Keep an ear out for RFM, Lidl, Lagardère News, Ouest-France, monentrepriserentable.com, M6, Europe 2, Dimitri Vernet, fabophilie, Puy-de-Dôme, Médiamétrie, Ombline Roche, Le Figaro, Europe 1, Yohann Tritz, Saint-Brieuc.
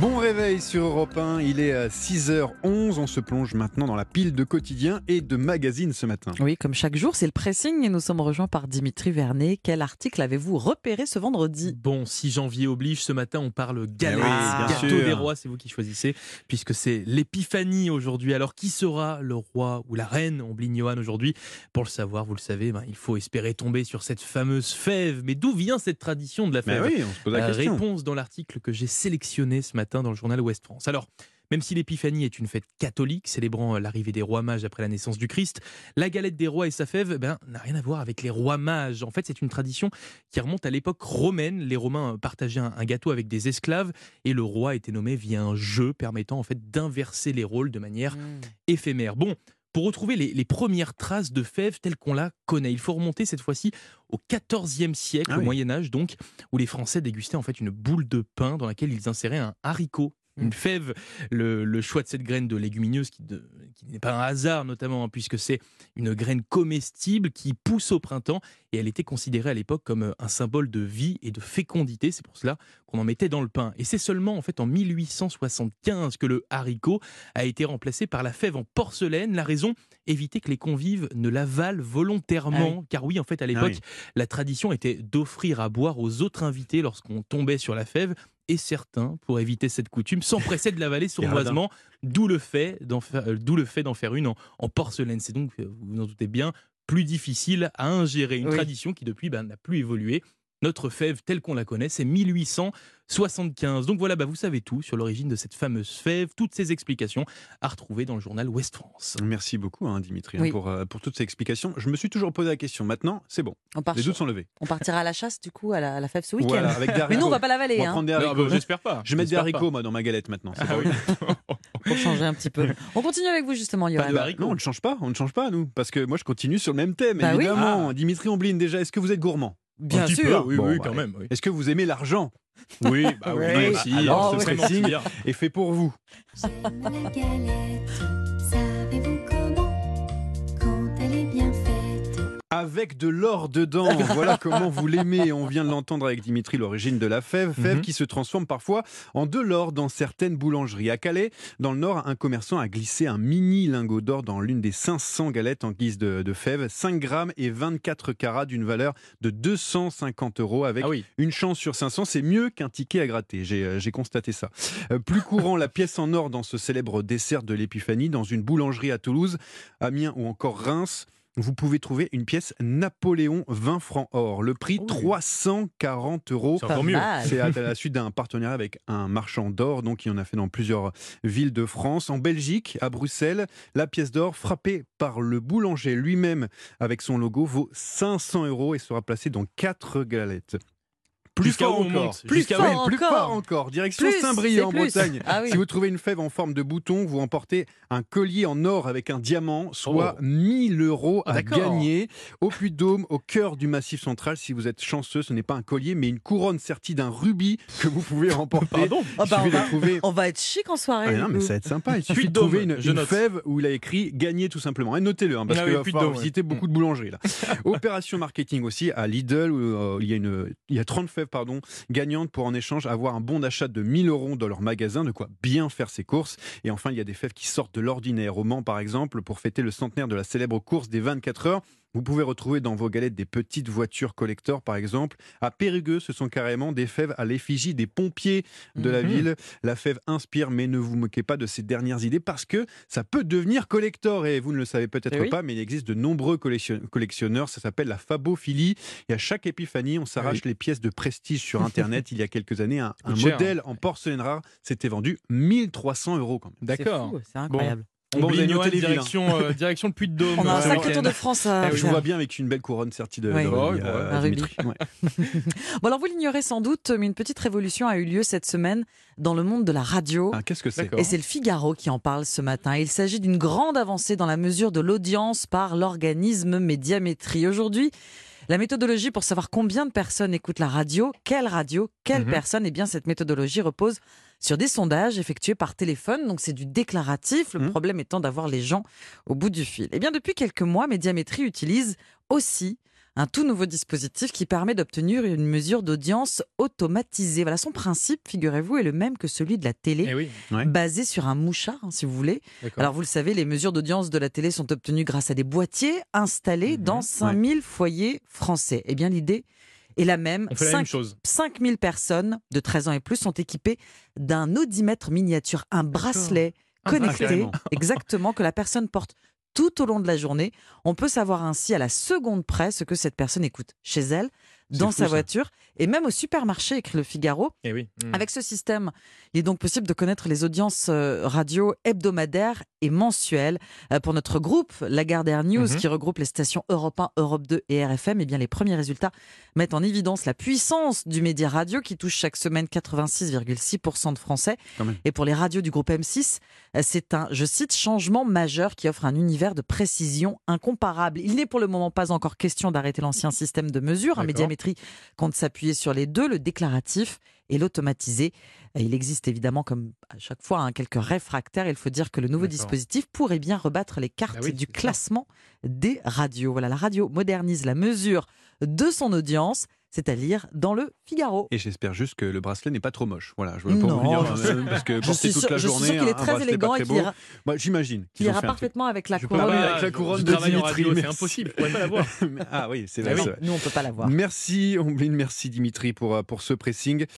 Bon réveil sur Europe 1, il est à 6h11, on se plonge maintenant dans la pile de quotidiens et de magazines ce matin. Oui, comme chaque jour, c'est le pressing et nous sommes rejoints par Dimitri Vernet. Quel article avez-vous repéré ce vendredi ? Bon, 6 janvier oblige, ce matin on parle galette, gâteau des rois, c'est vous qui choisissez, puisque c'est l'épiphanie aujourd'hui. Alors qui sera le roi ou la reine ? On bligne Johan aujourd'hui. Pour le savoir, vous le savez, il faut espérer tomber sur cette fameuse fève. Mais d'où vient cette tradition de la fève ? Oui, on se pose la question. Réponse dans l'article que j'ai sélectionné ce matin dans le journal Ouest-France. Alors, même si l'épiphanie est une fête catholique célébrant l'arrivée des rois mages après la naissance du Christ, la galette des rois et sa fève n'a rien à voir avec les rois mages. En fait, c'est une tradition qui remonte à l'époque romaine. Les Romains partageaient un gâteau avec des esclaves et le roi était nommé via un jeu permettant en fait d'inverser les rôles de manière éphémère. Bon, pour retrouver les premières traces de fèves telles qu'on la connaît, il faut remonter cette fois-ci au XIVe siècle, au Moyen-Âge donc, où les Français dégustaient en fait une boule de pain dans laquelle ils inséraient un haricot. Une fève, le choix de cette graine de légumineuse qui n'est pas un hasard notamment puisque c'est une graine comestible qui pousse au printemps et elle était considérée à l'époque comme un symbole de vie et de fécondité, c'est pour cela qu'on en mettait dans le pain. Et c'est seulement en fait en 1875 que le haricot a été remplacé par la fève en porcelaine, la raison, éviter que les convives ne l'avalent volontairement, car oui en fait à l'époque la tradition était d'offrir à boire aux autres invités lorsqu'on tombait sur la fève. Et certains, pour éviter cette coutume, s'empressaient de l'avaler sournoisement, d'où le fait d'en faire une en porcelaine. C'est donc, vous en doutez bien, plus difficile à ingérer. Une tradition qui, depuis, n'a plus évolué. Notre fève, telle qu'on la connaît, c'est 1875. Donc voilà, vous savez tout sur l'origine de cette fameuse fève. Toutes ces explications à retrouver dans le journal Ouest-France. Merci beaucoup, Dimitri, pour toutes ces explications. Je me suis toujours posé la question. Maintenant, c'est bon. Les doutes sont levés. On partira à la chasse, du coup, à la fève ce week-end. Voilà, mais nous, on ne va pas l'avaler. On va prendre des haricots. J'espère pas. Je vais mettre des haricots, dans ma galette, maintenant. Pour changer un petit peu. On continue avec vous, justement, Johan. Non, on ne change pas. On ne change pas, nous. Parce que moi, je continue sur le même thème, évidemment. Dimitri, on bline déjà. Est-ce que vous êtes gourmand ? Bien sûr, quand même. Oui. Est-ce que vous aimez l'argent ? Oui, oui, aussi. Alors, ce pressing est fait pour vous. J'aime la galette, savez-vous comment ? Quand elle est bien faite. Avec de l'or dedans, voilà comment vous l'aimez. On vient de l'entendre avec Dimitri, l'origine de la fève. Fève qui se transforme parfois en de l'or dans certaines boulangeries. À Calais, dans le Nord, un commerçant a glissé un mini lingot d'or dans l'une des 500 galettes en guise de fève. 5 grammes et 24 carats d'une valeur de 250 € avec une chance sur 500. C'est mieux qu'un ticket à gratter, j'ai constaté ça. Plus courant, la pièce en or dans ce célèbre dessert de l'épiphanie, dans une boulangerie à Toulouse, Amiens ou encore Reims. Vous pouvez trouver une pièce Napoléon 20 francs or. Le prix, 340 €. C'est encore mieux. C'est à la suite d'un partenariat avec un marchand d'or, donc il en a fait dans plusieurs villes de France. En Belgique, à Bruxelles, la pièce d'or frappée par le boulanger lui-même avec son logo vaut 500 € et sera placée dans 4 galettes. Plus fort encore, direction Saint-Brieuc en Bretagne. Si vous trouvez une fève en forme de bouton, vous emportez un collier en or avec un diamant, soit 1000 € à gagner. Au Puy-de-Dôme, au cœur du Massif central, si vous êtes chanceux, ce n'est pas un collier, mais une couronne sertie d'un rubis que vous pouvez remporter. On va être chic en soirée. Non, mais ça va être sympa. Il suffit de trouver une fève où il a écrit gagner tout simplement. Et notez-le, parce qu'il va falloir visiter beaucoup de boulangeries là. Opération marketing aussi à Lidl où il y a 30 fèves gagnantes pour en échange avoir un bon d'achat de 1000 € dans leur magasin, de quoi bien faire ses courses. Et enfin, il y a des fèves qui sortent de l'ordinaire. Au Mans, par exemple, pour fêter le centenaire de la célèbre course des 24 heures, vous pouvez retrouver dans vos galettes des petites voitures collector, par exemple. À Périgueux, ce sont carrément des fèves à l'effigie des pompiers de la ville. La fève inspire, mais ne vous moquez pas de ces dernières idées parce que ça peut devenir collector. Et vous ne le savez peut-être pas, mais il existe de nombreux collectionneurs. Ça s'appelle la fabophilie. Et à chaque épiphanie, on s'arrache les pièces de prestige sur Internet. Il y a quelques années, un modèle en porcelaine rare s'était vendu 1300 € quand même. D'accord. C'est incroyable. Bon, vous avez noté les direction le Puy-de-Dôme. On a un sacré tour de France à faire. Je vous vois bien avec une belle couronne sertie de Dimitri. Bon, alors vous l'ignorez sans doute, mais une petite révolution a eu lieu cette semaine dans le monde de la radio. Qu'est-ce que c'est ? Et c'est Le Figaro qui en parle ce matin. Il s'agit d'une grande avancée dans la mesure de l'audience par l'organisme Médiamétrie. Aujourd'hui, la méthodologie pour savoir combien de personnes écoutent la radio, quelle personne, cette méthodologie repose sur des sondages effectués par téléphone, donc c'est du déclaratif, le problème étant d'avoir les gens au bout du fil. Et bien depuis quelques mois, Médiamétrie utilise aussi un tout nouveau dispositif qui permet d'obtenir une mesure d'audience automatisée. Voilà, son principe, figurez-vous, est le même que celui de la télé, basé sur un mouchard, si vous voulez. D'accord. Alors, vous le savez, les mesures d'audience de la télé sont obtenues grâce à des boîtiers installés dans 5000 foyers français. Eh bien, l'idée est la même. 5000 personnes de 13 ans et plus sont équipées d'un audimètre miniature, un bracelet connecté, exactement, que la personne porte tout au long de la journée. On peut savoir ainsi à la seconde près ce que cette personne écoute chez elle, dans sa voiture et même au supermarché, écrit Le Figaro. Avec ce système, il est donc possible de connaître les audiences radio hebdomadaires et mensuelles. Pour notre groupe Lagardère News, qui regroupe les stations Europe 1, Europe 2 et RFM, eh bien, les premiers résultats mettent en évidence la puissance du média radio qui touche chaque semaine 86,6% de Français. Et pour les radios du groupe M6, c'est un, je cite, changement majeur qui offre un univers de précision incomparable. Il n'est pour le moment pas encore question d'arrêter l'ancien système de mesure, un Médiamétrie compte s'appuyer sur les deux, le déclaratif et l'automatisé. Il existe évidemment, comme à chaque fois, quelques réfractaires. Il faut dire que le nouveau dispositif pourrait bien rebattre les cartes du classement des radios. Voilà, la radio modernise la mesure de son audience. C'est à lire dans Le Figaro. Et j'espère juste que le bracelet n'est pas trop moche. Voilà, je veux pas vous dire, parce que porter toute la journée, un bracelet élégant, pas très beau. Moi, j'imagine qu'il ira parfaitement avec la couronne. Avec la couronne de Dimitri, c'est impossible. On ne peut pas l'avoir. Ah oui, c'est vrai. Nous, on ne peut pas l'avoir. Merci, Omblin, merci Dimitri pour ce pressing.